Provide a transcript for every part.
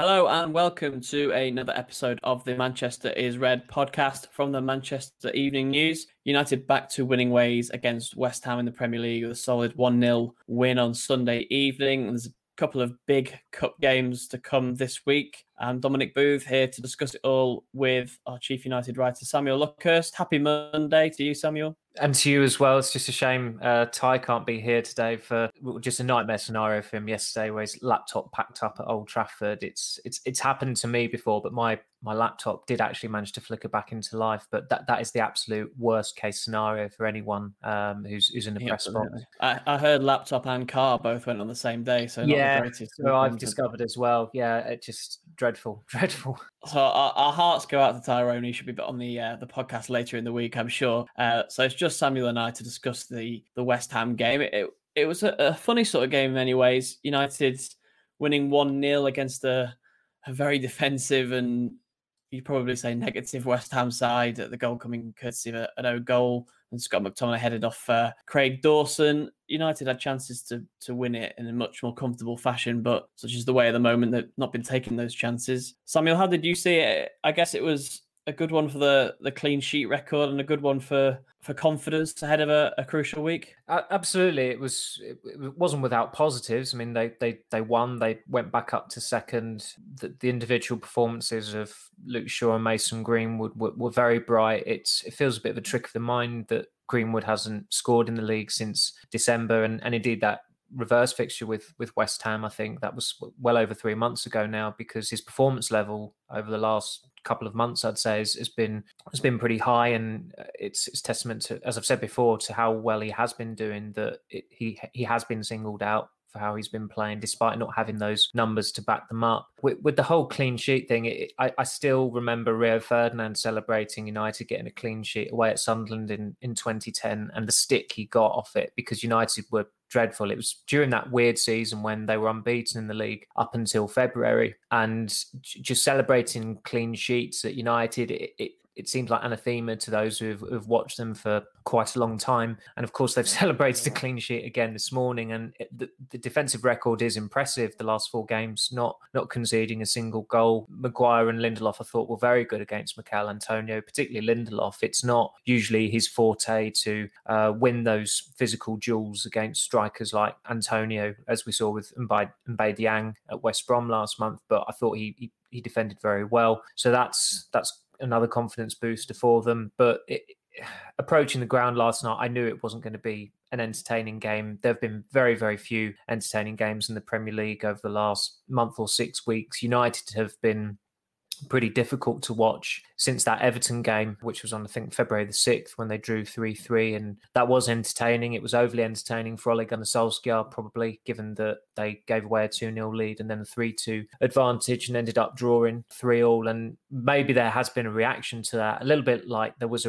Hello and welcome to another episode of the Manchester is Red podcast from the Manchester Evening News. United back to winning ways against West Ham in the Premier League with a solid 1-0 win on Sunday evening. There's a couple of big cup games to come this week. I'm Dominic Booth here to discuss it all with our chief United writer Samuel Lockhurst. Happy Monday to you, Samuel. And to you as well. It's just a shame Ty can't be here today for just a nightmare scenario for him yesterday where his laptop packed up at Old Trafford. It's happened to me before, but my laptop did actually manage to flicker back into life. But that is the absolute worst case scenario for anyone who's in the press box. I heard laptop and car both went on the same day. So not the greatest. So I've discovered as well. Yeah, it just dreadful. So our hearts go out to Tyrone. He should be on the podcast later in the week, I'm sure. So it's just Samuel and I to discuss the West Ham game. It was a funny sort of game in many ways. United winning 1-0 against a very defensive and you'd probably say negative West Ham side, at the goal coming courtesy of an own goal. And Scott McTominay headed off Craig Dawson. United had chances to win it in a much more comfortable fashion, but such is the way at the moment, they've not been taking those chances. Samuel, how did you see it? I guess it was a good one for the clean sheet record and a good one for confidence ahead of a crucial week. Absolutely. It wasn't without positives. I mean, they won, they went back up to second. The individual performances of Luke Shaw and Mason Greenwood were very bright. It feels a bit of a trick of the mind that Greenwood hasn't scored in the league since December. And indeed that reverse fixture with West Ham, I think that was well over 3 months ago now, because his performance level over the last couple of months, I'd say, has been pretty high, and it's testament to, as I've said before, to how well he has been doing. That he has been singled out for how he's been playing, despite not having those numbers to back them up. With the whole clean sheet thing, I still remember Rio Ferdinand celebrating United getting a clean sheet away at Sunderland in 2010, and the stick he got off it, because United were dreadful. It was during that weird season when they were unbeaten in the league up until February, and just celebrating clean sheets at United, it seems like anathema to those who've watched them for quite a long time. And of course, they've celebrated a clean sheet again this morning. And the defensive record is impressive. The last four games, not conceding a single goal. Maguire and Lindelof, I thought, were very good against Mikel Antonio, particularly Lindelof. It's not usually his forte to win those physical duels against strikers like Antonio, as we saw with Mbaye Diagne at West Brom last month. But I thought he defended very well. So that's another confidence booster for them. But approaching the ground last night, I knew it wasn't going to be an entertaining game. There have been very, very few entertaining games in the Premier League over the last month or 6 weeks. United have been pretty difficult to watch since that Everton game, which was on, I think, February the 6th, when they drew 3-3. And that was entertaining. It was overly entertaining for Ole Gunnar Solskjaer, probably, given that they gave away a 2-0 lead and then a 3-2 advantage and ended up drawing 3-3. And maybe there has been a reaction to that, a little bit like there has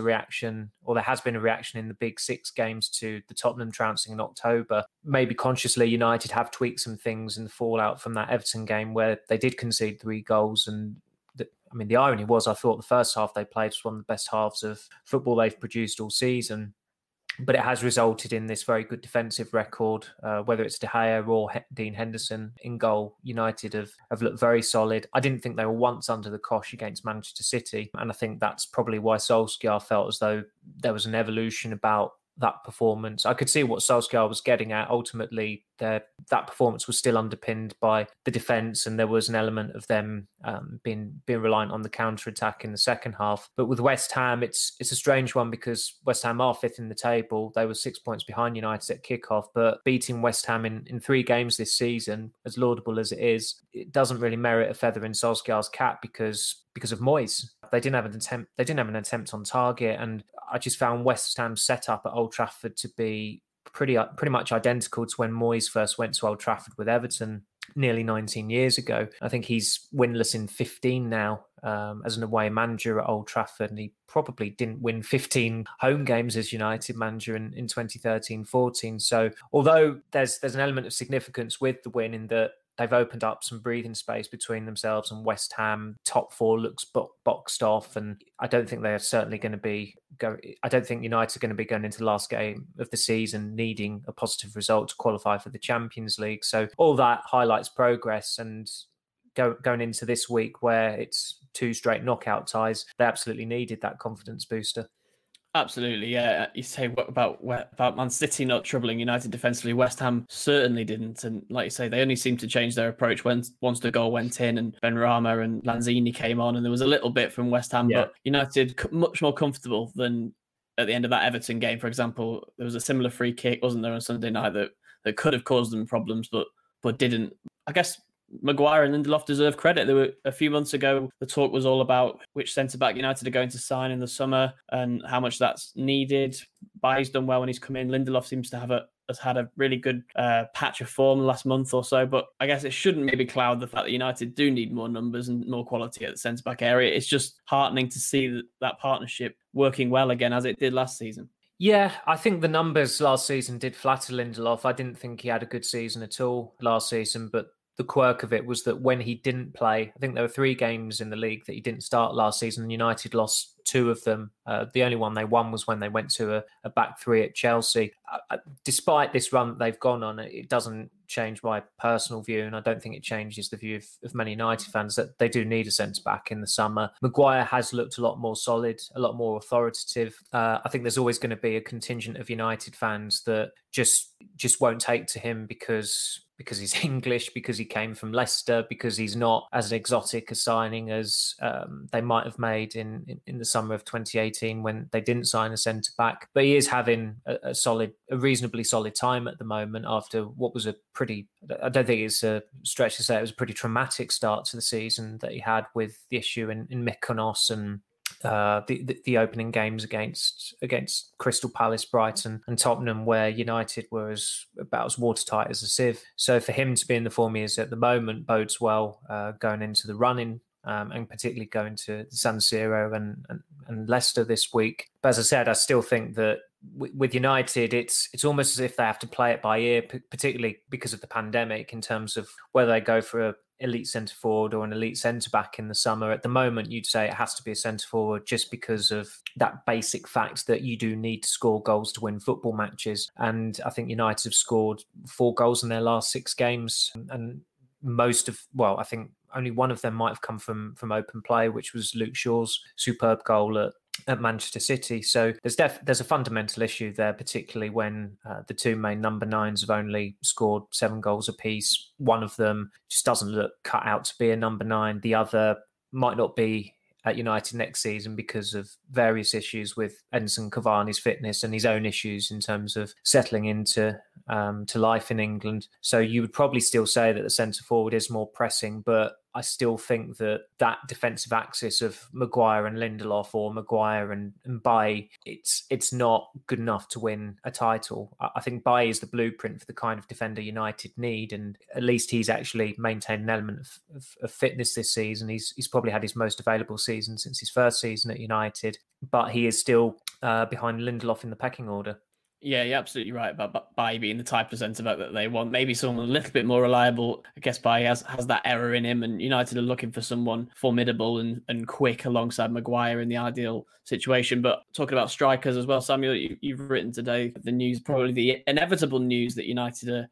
been a reaction in the big six games to the Tottenham trouncing in October. Maybe consciously United have tweaked some things in the fallout from that Everton game where they did concede 3 goals. And I mean, the irony was, I thought the first half they played was one of the best halves of football they've produced all season. But it has resulted in this very good defensive record, whether it's De Gea or Dean Henderson in goal. United have looked very solid. I didn't think they were once under the cosh against Manchester City. And I think that's probably why Solskjaer felt as though there was an evolution about that performance. I could see what Solskjaer was getting at. Ultimately, that performance was still underpinned by the defence, and there was an element of them being reliant on the counter-attack in the second half. But with West Ham, it's a strange one, because West Ham are 5th in the table. They were 6 points behind United at kickoff, but beating West Ham in 3 games this season, as laudable as it is, it doesn't really merit a feather in Solskjaer's cap because of Moyes. They didn't have an attempt on target, and I just found West Ham's setup at Old Trafford to be pretty much identical to when Moyes first went to Old Trafford with Everton nearly 19 years ago. I think he's winless in 15 now as an away manager at Old Trafford, and he probably didn't win 15 home games as United manager in 2013-14. So although there's an element of significance with the win in that they've opened up some breathing space between themselves and West Ham. Top four looks boxed off, and I don't think I don't think United are going to be going into the last game of the season needing a positive result to qualify for the Champions League. So all that highlights progress, and going into this week where it's two straight knockout ties, they absolutely needed that confidence booster. Absolutely, yeah. You say about Man City not troubling United defensively. West Ham certainly didn't, and like you say, they only seemed to change their approach once the goal went in and Benrahma and Lanzini came on, and there was a little bit from West Ham, yeah. But United much more comfortable than at the end of that Everton game, for example. There was a similar free kick, wasn't there, on Sunday night that could have caused them problems, but didn't. I guess Maguire and Lindelof deserve credit. There were a few months ago, the talk was all about which centre-back United are going to sign in the summer and how much that's needed. Bailly's done well when he's come in. Lindelof seems to has had a really good patch of form the last month or so, but I guess it shouldn't maybe cloud the fact that United do need more numbers and more quality at the centre-back area. It's just heartening to see that partnership working well again as it did last season. Yeah, I think the numbers last season did flatter Lindelof. I didn't think he had a good season at all last season, but the quirk of it was that when he didn't play, I think there were 3 games in the league that he didn't start last season. United lost 2 of them. The only one they won was when they went to a back 3 at Chelsea. Despite this run that they've gone on, it doesn't change my personal view, and I don't think it changes the view of many United fans, that they do need a centre-back in the summer. Maguire has looked a lot more solid, a lot more authoritative. I think there's always going to be a contingent of United fans that just won't take to him because he's English, because he came from Leicester, because he's not as exotic a signing as they might have made in the summer of 2018 when they didn't sign a centre-back. But he is having a reasonably solid time at the moment after what was I don't think it's a stretch to say it was a pretty traumatic start to the season that he had with the issue in Mykonos and the opening games against Crystal Palace, Brighton and Tottenham, where United were about as watertight as a sieve. So for him to be in the form he is at the moment bodes well going into the run-in, and particularly going to San Siro and Leicester this week. But as I said, I still think that with United, it's almost as if they have to play it by ear, particularly because of the pandemic, in terms of whether they go for a elite centre-forward or an elite centre-back in the summer. At the moment, you'd say it has to be a centre-forward just because of that basic fact that you do need to score goals to win football matches. And I think United have scored 4 goals in their last 6 games. And I think only one of them might have come from open play, which was Luke Shaw's superb goal at Manchester City. So there's a fundamental issue there, particularly when the 2 main number 9s have only scored 7 goals apiece. One of them just doesn't look cut out to be a number 9. The other might not be at United next season because of various issues with Edinson Cavani's fitness and his own issues in terms of settling into to life in England. So you would probably still say that the centre-forward is more pressing, but I still think that defensive axis of Maguire and Lindelof or Maguire and Bailly, it's not good enough to win a title. I think Bailly is the blueprint for the kind of defender United need, and at least he's actually maintained an element of fitness this season. He's probably had his most available season since his first season at United, but he is still behind Lindelof in the pecking order. Yeah, you're absolutely right about Bailly being the type of centre-back that they want. Maybe someone a little bit more reliable. I guess Bailly has that error in him, and United are looking for someone formidable and quick alongside Maguire in the ideal situation. But talking about strikers as well, Samuel, you've written today the news, probably the inevitable news, that United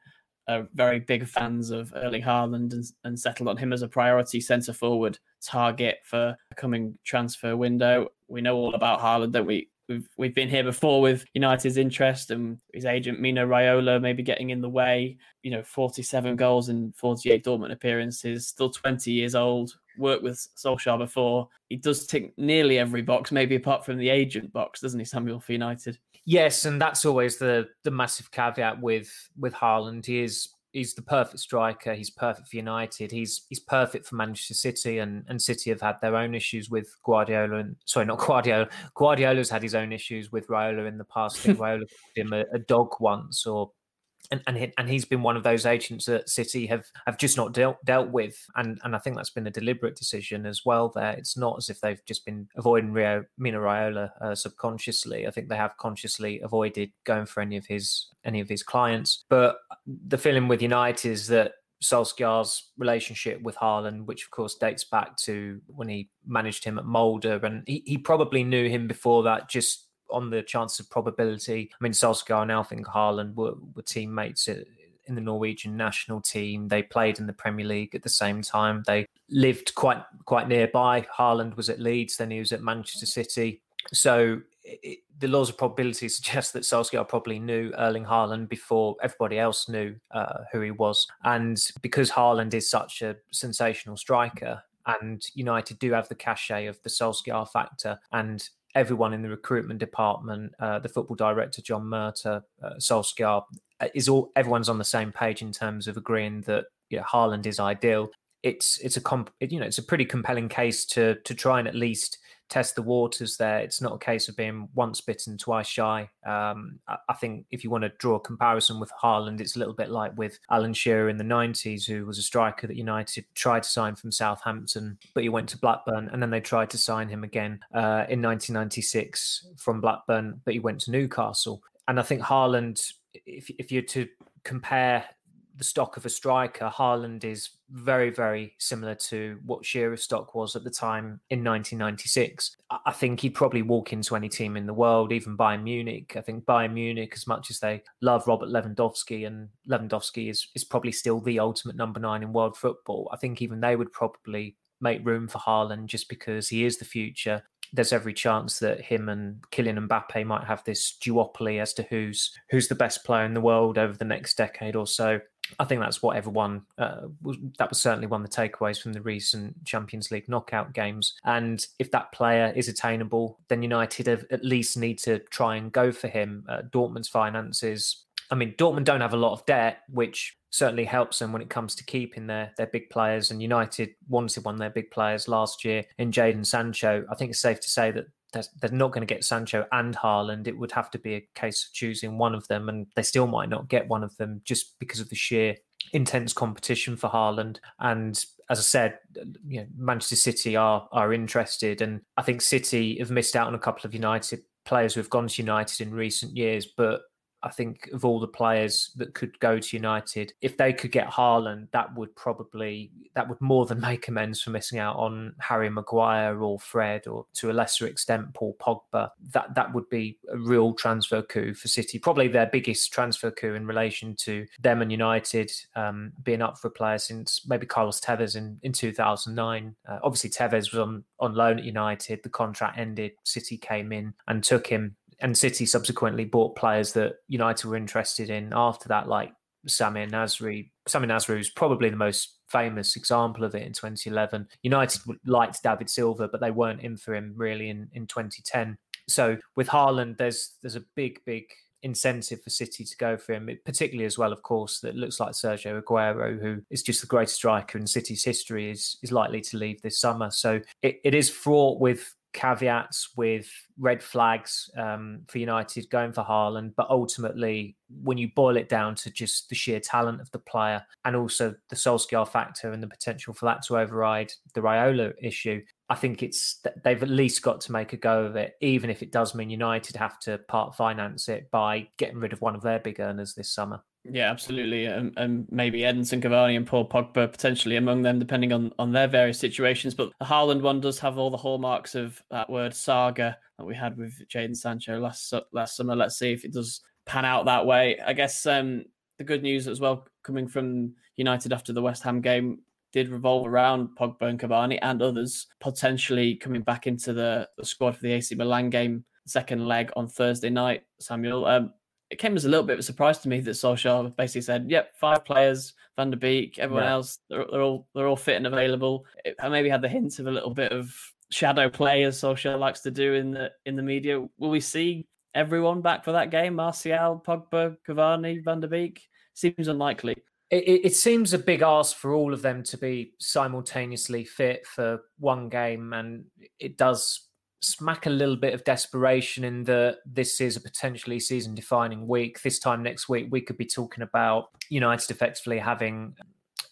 are very big fans of Erling Haaland and settled on him as a priority centre-forward target for the coming transfer window. We know all about Haaland, don't we? We've been here before with United's interest and his agent Mino Raiola maybe getting in the way. 47 goals in 48 Dortmund appearances, still 20 years old, worked with Solskjaer before. He does tick nearly every box, maybe apart from the agent box, doesn't he, Samuel, for United? Yes, and that's always the massive caveat with Haaland. He's the perfect striker. He's perfect for United. He's perfect for Manchester City, and City have had their own issues with Guardiola. Guardiola's had his own issues with Raiola in the past. I think Raiola called him a dog once, and he's been one of those agents that City have just not dealt with, and I think that's been a deliberate decision as well. There, it's not as if they've just been avoiding Mino Raiola subconsciously. I think they have consciously avoided going for any of his clients. But the feeling with United is that Solskjaer's relationship with Haaland, which of course dates back to when he managed him at Mulder, and he probably knew him before that, just on the chance of probability. I mean, Solskjaer and Haaland were teammates in the Norwegian national team. They played in the Premier League at the same time. They lived quite nearby. Haaland was at Leeds, then he was at Manchester City. So the laws of probability suggest that Solskjaer probably knew Erling Haaland before everybody else knew who he was. And because Haaland is such a sensational striker, and United do have the cachet of the Solskjaer factor, and everyone in the recruitment department, the football director, John Murta, Solskjaer, everyone's on the same page in terms of agreeing that Haaland is ideal. It's a pretty compelling case to try and at least test the waters there. It's not a case of being once bitten, twice shy. I think if you want to draw a comparison with Haaland, it's a little bit like with Alan Shearer in the 90s, who was a striker that United tried to sign from Southampton, but he went to Blackburn, and then they tried to sign him again in 1996 from Blackburn, but he went to Newcastle. And I think Haaland, if you're to compare the stock of a striker, Haaland is very, very similar to what Shearer's stock was at the time in 1996. I think he'd probably walk into any team in the world, even Bayern Munich. I think Bayern Munich, as much as they love Robert Lewandowski, and Lewandowski is probably still the ultimate number 9 in world football, I think even they would probably make room for Haaland just because he is the future. There's every chance that him and Kylian Mbappe might have this duopoly as to who's the best player in the world over the next decade or so. I think that's what everyone, that was certainly one of the takeaways from the recent Champions League knockout games. And if that player is attainable, then United at least need to try and go for him. Dortmund's finances, Dortmund don't have a lot of debt, which certainly helps them when it comes to keeping their big players. And United wanted one of their big players last year in Jadon Sancho. I think it's safe to say that they're not going to get Sancho and Haaland. It would have to be a case of choosing one of them, and they still might not get one of them just because of the sheer intense competition for Haaland. And as I said, Manchester City are interested, and I think City have missed out on a couple of United players who have gone to United in recent years. But I think of all the players that could go to United, if they could get Haaland, that would more than make amends for missing out on Harry Maguire or Fred, or to a lesser extent Paul Pogba. That would be a real transfer coup for City, probably their biggest transfer coup in relation to them and United being up for a player since maybe Carlos Tevez in 2009. Obviously Tevez was on loan at United, the contract ended, City came in and took him. And City subsequently bought players that United were interested in after that, like Samir Nasri. Samir Nasri was probably the most famous example of it in 2011. United liked David Silva, but they weren't in for him really in 2010. So with Haaland, there's a big, big incentive for City to go for him, particularly as well, of course, that looks like Sergio Aguero, who is just the greatest striker in City's history, is likely to leave this summer. So it is fraught with caveats, with red flags for United going for Haaland. But ultimately, when you boil it down to just the sheer talent of the player and also the Solskjaer factor and the potential for that to override the Raiola issue, I think they've at least got to make a go of it, even if it does mean United have to part finance it by getting rid of one of their big earners this summer. Yeah, absolutely. And maybe Edinson Cavani and Paul Pogba potentially among them, depending on their various situations. But the Haaland one does have all the hallmarks of that word saga that we had with Jadon Sancho last summer. Let's see if it does pan out that way. I guess the good news as well coming from United after the West Ham game did revolve around Pogba and Cavani and others potentially coming back into the squad for the AC Milan game, second leg on Thursday night, Samuel. It came as a little bit of a surprise to me that Solskjaer basically said, "Yep, 5 players, Van der Beek, everyone else, they're all fit and available." I maybe had the hint of a little bit of shadow play, as Solskjaer likes to do in the media. Will we see everyone back for that game? Martial, Pogba, Cavani, Van der Beek? Seems unlikely. It seems a big ask for all of them to be simultaneously fit for one game, and it does smack a little bit of desperation in that this is a potentially season-defining week. This time next week, we could be talking about United effectively having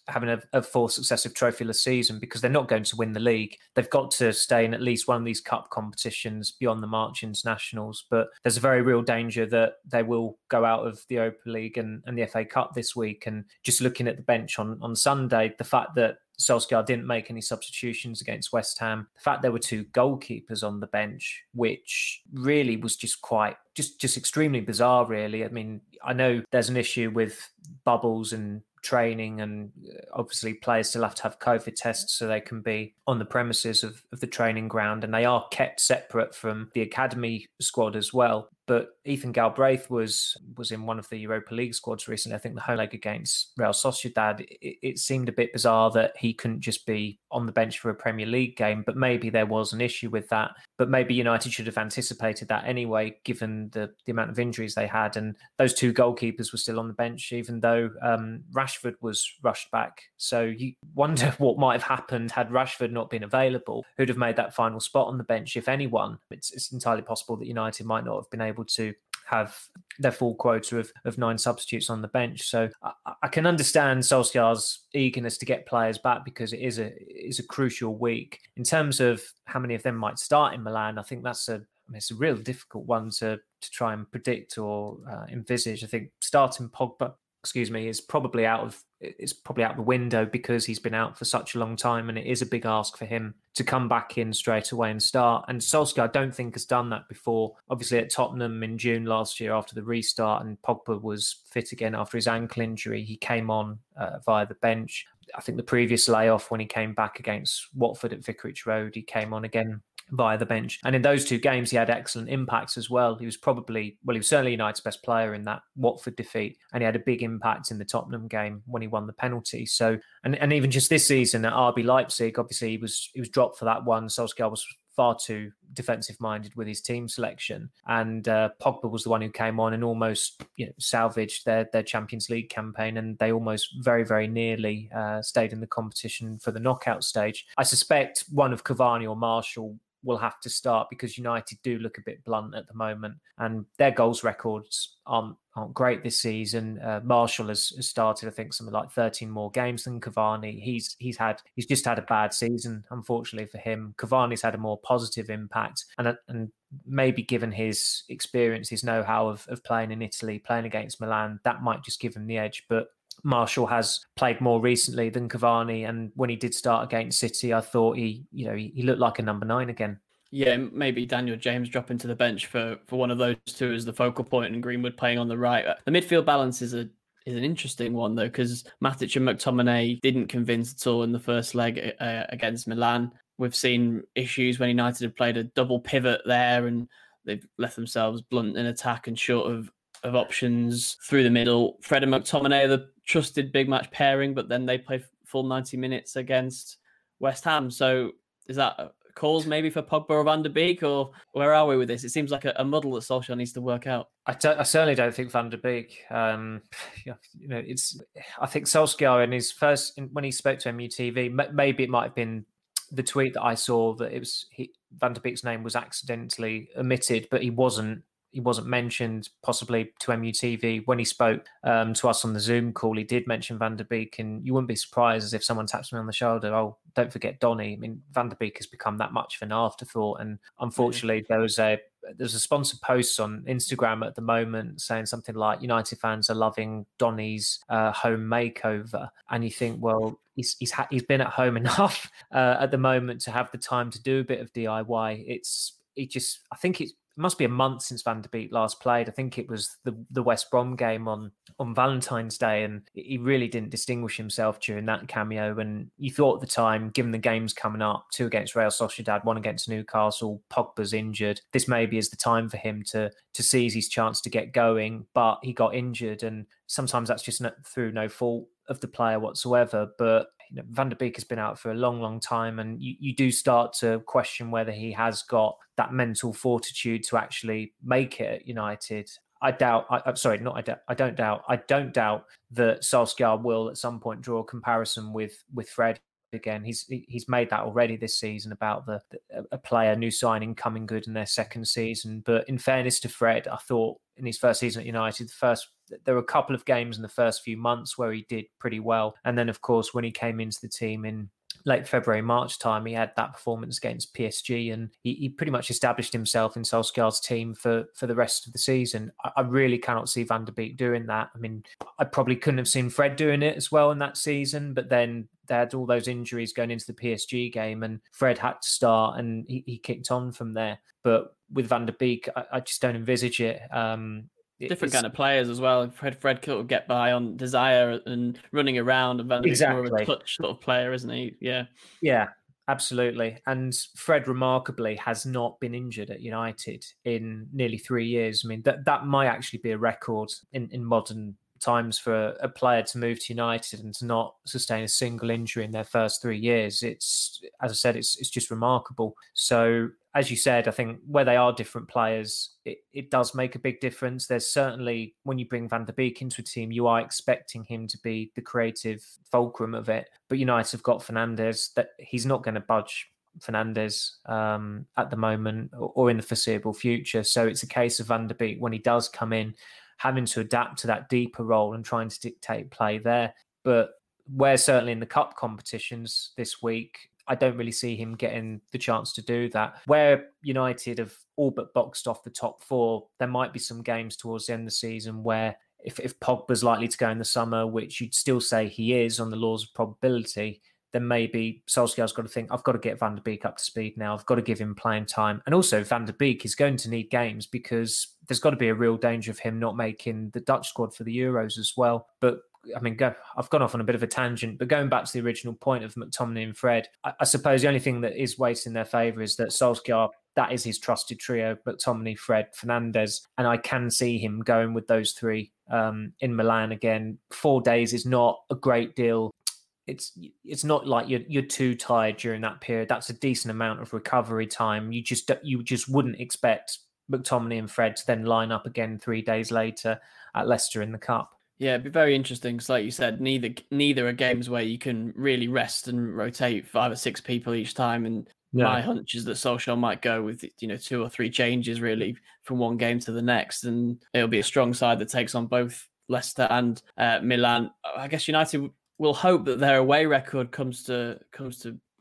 having a fourth successive trophyless season, because they're not going to win the league. They've got to stay in at least one of these cup competitions beyond the March internationals. But there's a very real danger that they will go out of the Europa League and the FA Cup this week. And just looking at the bench on Sunday, the fact that Solskjaer didn't make any substitutions against West Ham, the fact there were two goalkeepers on the bench, which really was just quite, just extremely bizarre, really. I mean, I know there's an issue with bubbles and training, and obviously players still have to have COVID tests so they can be on the premises of the training ground, and they are kept separate from the academy squad as well. But Ethan Galbraith was in one of the Europa League squads recently, I think the home leg against Real Sociedad. It seemed a bit bizarre that he couldn't just be on the bench for a Premier League game, but maybe there was an issue with that. But maybe United should have anticipated that anyway, given the amount of injuries they had. And those two goalkeepers were still on the bench, even though Rashford was rushed back. So you wonder what might have happened had Rashford not been available, who'd have made that final spot on the bench, if anyone. It's entirely possible that United might not have been able to have their full quota of nine substitutes on the bench. So I can understand Solskjaer's eagerness to get players back, because it is a crucial week. In terms of how many of them might start in Milan, I think it's a real difficult one to try and predict or envisage. I think starting Pogba, is probably out the window, because he's been out for such a long time, and it is a big ask for him to come back in straight away and start. And Solskjaer, I don't think, has done that before. Obviously at Tottenham in June last year after the restart, and Pogba was fit again after his ankle injury, he came on via the bench. I think the previous layoff, when he came back against Watford at Vicarage Road, he came on again via the bench. And in those two games, he had excellent impacts as well. He was certainly United's best player in that Watford defeat. And he had a big impact in the Tottenham game when he won the penalty. So, and even just this season at RB Leipzig, obviously he was dropped for that one. Solskjaer was far too defensive-minded with his team selection. And Pogba was the one who came on and almost salvaged their Champions League campaign, and they almost very, very nearly stayed in the competition for the knockout stage. I suspect one of Cavani or Martial will have to start, because United do look a bit blunt at the moment, and their goals records aren't great this season. Martial has started, I think, something like 13 more games than Cavani. He's just had a bad season, unfortunately, for him. Cavani's had a more positive impact, and maybe given his experience, his know-how of playing in Italy, playing against Milan, that might just give him the edge. But Martial has played more recently than Cavani, and when he did start against City, I thought he looked like a number 9 again. Yeah, maybe Daniel James dropping to the bench for one of those two is the focal point, and Greenwood playing on the right. The midfield balance is an interesting one, though, because Matic and McTominay didn't convince at all in the first leg against Milan. We've seen issues when United have played a double pivot there, and they've left themselves blunt in attack and short of options through the middle. Fred and McTominay are the trusted big match pairing, but then they play full 90 minutes against West Ham. So is that calls maybe for Pogba or Van der Beek, or where are we with this? It seems like a muddle that Solskjaer needs to work out. I certainly don't think Van der Beek. I think Solskjaer in his first, when he spoke to MUTV, maybe it might have been the tweet that I saw that it was Van der Beek's name was accidentally omitted, but he wasn't mentioned, possibly to MUTV. When he spoke to us on the Zoom call, he did mention Van der Beek, and you wouldn't be surprised as if someone taps me on the shoulder, "Oh, don't forget Donny." I mean, Van der Beek has become that much of an afterthought, and unfortunately, there's a sponsored post on Instagram at the moment saying something like, "United fans are loving Donny's home makeover," and you think, well, he's been at home enough at the moment to have the time to do a bit of DIY. It must be a month since Van der Beek last played. I think it was the West Brom game on Valentine's Day, and he really didn't distinguish himself during that cameo. And you thought at the time, given the games coming up, two against Real Sociedad, one against Newcastle, Pogba's injured, this maybe is the time for him to seize his chance to get going. But he got injured, and sometimes that's just through no fault of the player whatsoever. But Van der Beek has been out for a long, long time, and you do start to question whether he has got that mental fortitude to actually make it at United. I don't doubt that Solskjaer will at some point draw a comparison with Fred again. He's made that already this season about a player new signing coming good in their second season. But in fairness to Fred, I thought in his first season at United, the first there were a couple of games in the first few months where he did pretty well. And then, of course, when he came into the team in late February, March time, he had that performance against PSG, and he pretty much established himself in Solskjaer's team for the rest of the season. I really cannot see Van der Beek doing that. I mean, I probably couldn't have seen Fred doing it as well in that season, but then they had all those injuries going into the PSG game, and Fred had to start, and he kicked on from there. But with Van der Beek, I just don't envisage it. Different kind of players as well. Fred could get by on desire and running around, and Van der Beek's more of a touch sort of player, isn't he? Yeah, absolutely. And Fred remarkably has not been injured at United in nearly 3 years. I mean, that might actually be a record in modern times for a player to move to United and to not sustain a single injury in their first 3 years. It's, as I said, it's just remarkable. So, as you said, I think where they are different players, it does make a big difference. There's certainly, when you bring Van der Beek into a team, you are expecting him to be the creative fulcrum of it. But United have got Fernandes, that he's not going to budge Fernandes at the moment or in the foreseeable future. So it's a case of Van der Beek, when he does come in, having to adapt to that deeper role and trying to dictate play there. But we're certainly in the cup competitions this week. I don't really see him getting the chance to do that. Where United have all but boxed off the top four, there might be some games towards the end of the season where if Pogba's likely to go in the summer, which you'd still say he is on the laws of probability, then maybe Solskjaer's got to think, I've got to get Van der Beek up to speed now. I've got to give him playing time. And also Van der Beek is going to need games because there's got to be a real danger of him not making the Dutch squad for the Euros as well. But I mean, I've gone off on a bit of a tangent, but going back to the original point of McTominay and Fred, I suppose the only thing that is weighted in their favour is that Solskjaer, that is his trusted trio, McTominay, Fred, Fernandes, and I can see him going with those three in Milan again. 4 days is not a great deal. It's not like you're too tired during that period. That's a decent amount of recovery time. You just wouldn't expect McTominay and Fred to then line up again 3 days later at Leicester in the Cup. Yeah, it'd be very interesting because, like you said, neither are games where you can really rest and rotate 5 or 6 people each time. And my hunch is that Solskjaer might go with 2 or 3 changes really from one game to the next, and it'll be a strong side that takes on both Leicester and Milan. I guess United will hope that their away record comes to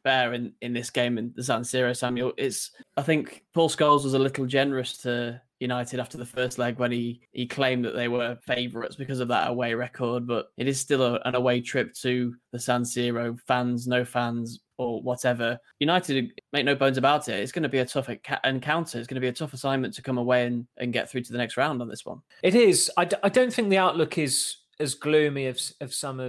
bear in this game in the San Siro. Samuel, I think Paul Scholes was a little generous to United after the first leg when he claimed that they were favourites because of that away record, but it is still an away trip to the San Siro, fans, no fans or whatever. United, make no bones about it, it's going to be a tough encounter. It's going to be a tough assignment to come away and get through to the next round on this one. It is. I don't think the outlook is as gloomy as some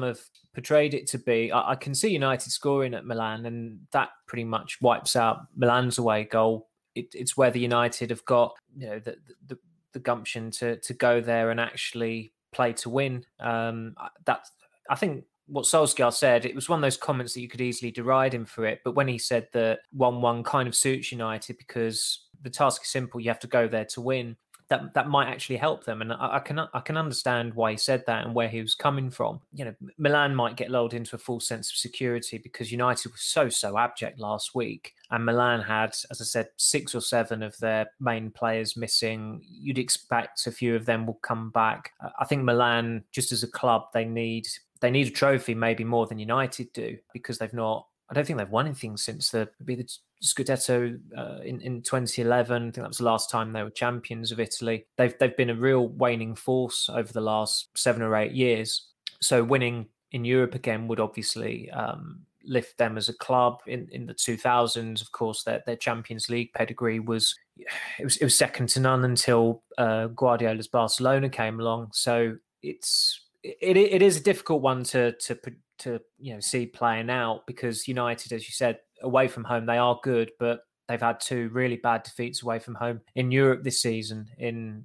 have portrayed it to be. I can see United scoring at Milan, and that pretty much wipes out Milan's away goal. It's whether United have got the gumption to go there and actually play to win. I think what Solskjaer said, it was one of those comments that you could easily deride him for it. But when he said that 1-1 kind of suits United because the task is simple, you have to go there to win, that might actually help them. And I can understand why he said that and where he was coming from. Milan might get lulled into a false sense of security because United was so abject last week. And Milan had, as I said, 6 or 7 of their main players missing. You'd expect a few of them will come back. I think Milan, just as a club, they need a trophy maybe more than United do because they've not, I don't think they've won anything since the Scudetto in 2011. I think that was the last time they were champions of Italy. They've been a real waning force over the last 7 or 8 years. So winning in Europe again would obviously lift them as a club. In the 2000s, of course, their Champions League pedigree was second to none until Guardiola's Barcelona came along. So it is a difficult one to see playing out because United, as you said, away from home they are good, but they've had 2 really bad defeats away from home in Europe this season, in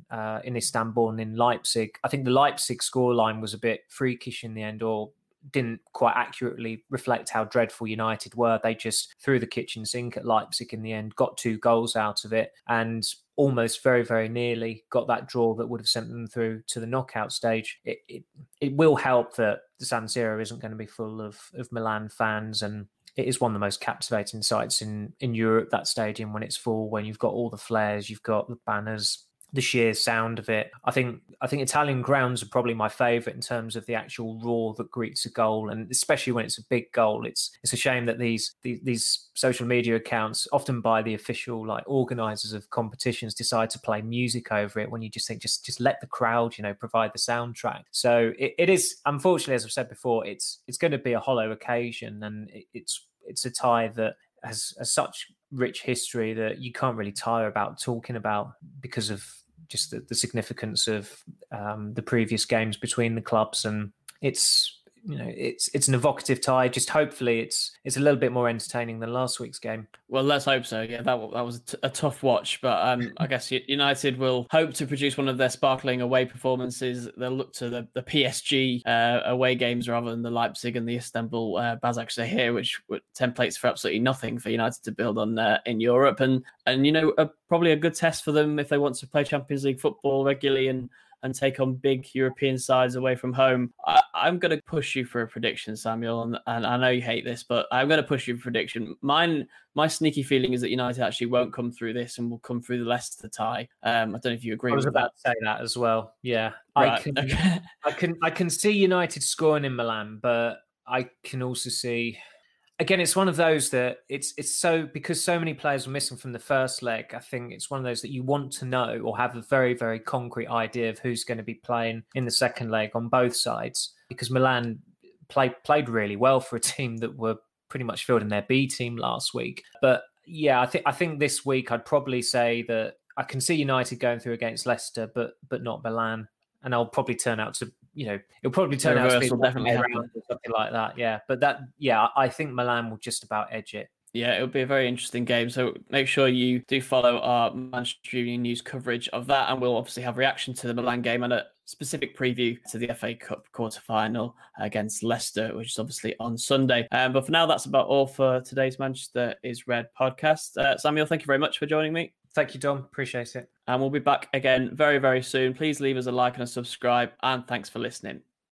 Istanbul and in Leipzig. I think the Leipzig scoreline was a bit freakish in the end, or didn't quite accurately reflect how dreadful United were. They just threw the kitchen sink at Leipzig in the end, got 2 goals out of it, and almost very, very nearly got that draw that would have sent them through to the knockout stage. It will help that the San Siro isn't going to be full of Milan fans, and it is one of the most captivating sights in Europe, that stadium, when it's full, when you've got all the flares, you've got the banners, the sheer sound of it. I think Italian grounds are probably my favourite in terms of the actual roar that greets a goal, and especially when it's a big goal. It's a shame that these social media accounts, often by the official organisers of competitions, decide to play music over it when you just think just let the crowd provide the soundtrack. So it is, unfortunately, as I've said before, it's going to be a hollow occasion, and it's a tie that has such rich history that you can't really tire about talking about because of just the significance of the previous games between the clubs. And it's an evocative tie. Just hopefully it's a little bit more entertaining than last week's game. Well, let's hope so. Yeah, that was a tough watch, but I guess United will hope to produce one of their sparkling away performances. They'll look to the PSG away games rather than the Leipzig and the Istanbul Basaksehir, which were templates for absolutely nothing for United to build on in Europe, and probably a good test for them if they want to play Champions League football regularly and take on big European sides away from home. I'm going to push you for a prediction, Samuel, and I know you hate this, but I'm going to push you for a prediction. My sneaky feeling is that United actually won't come through this and will come through the Leicester tie. I don't know if you agree with that. I was about to say that as well. Yeah. Right. I can see United scoring in Milan, but I can also see... Again, it's one of those that it's so, because so many players were missing from the first leg. I think it's one of those that you want to know or have a very, very concrete idea of who's going to be playing in the second leg on both sides, because Milan played really well for a team that were pretty much fielding their B team last week. But yeah, I think this week I'd probably say that I can see United going through against Leicester, but not Milan, and I'll probably turn out to. It'll probably turn out to be definitely around or something like that. Yeah. But I think Milan will just about edge it. Yeah, it'll be a very interesting game. So make sure you do follow our Manchester Union news coverage of that. And we'll obviously have reaction to the Milan game and a specific preview to the FA Cup quarter-final against Leicester, which is obviously on Sunday. But for now, that's about all for today's Manchester is Red podcast. Samuel, thank you very much for joining me. Thank you, Dom. Appreciate it. And we'll be back again very, very soon. Please leave us a like and a subscribe. And thanks for listening.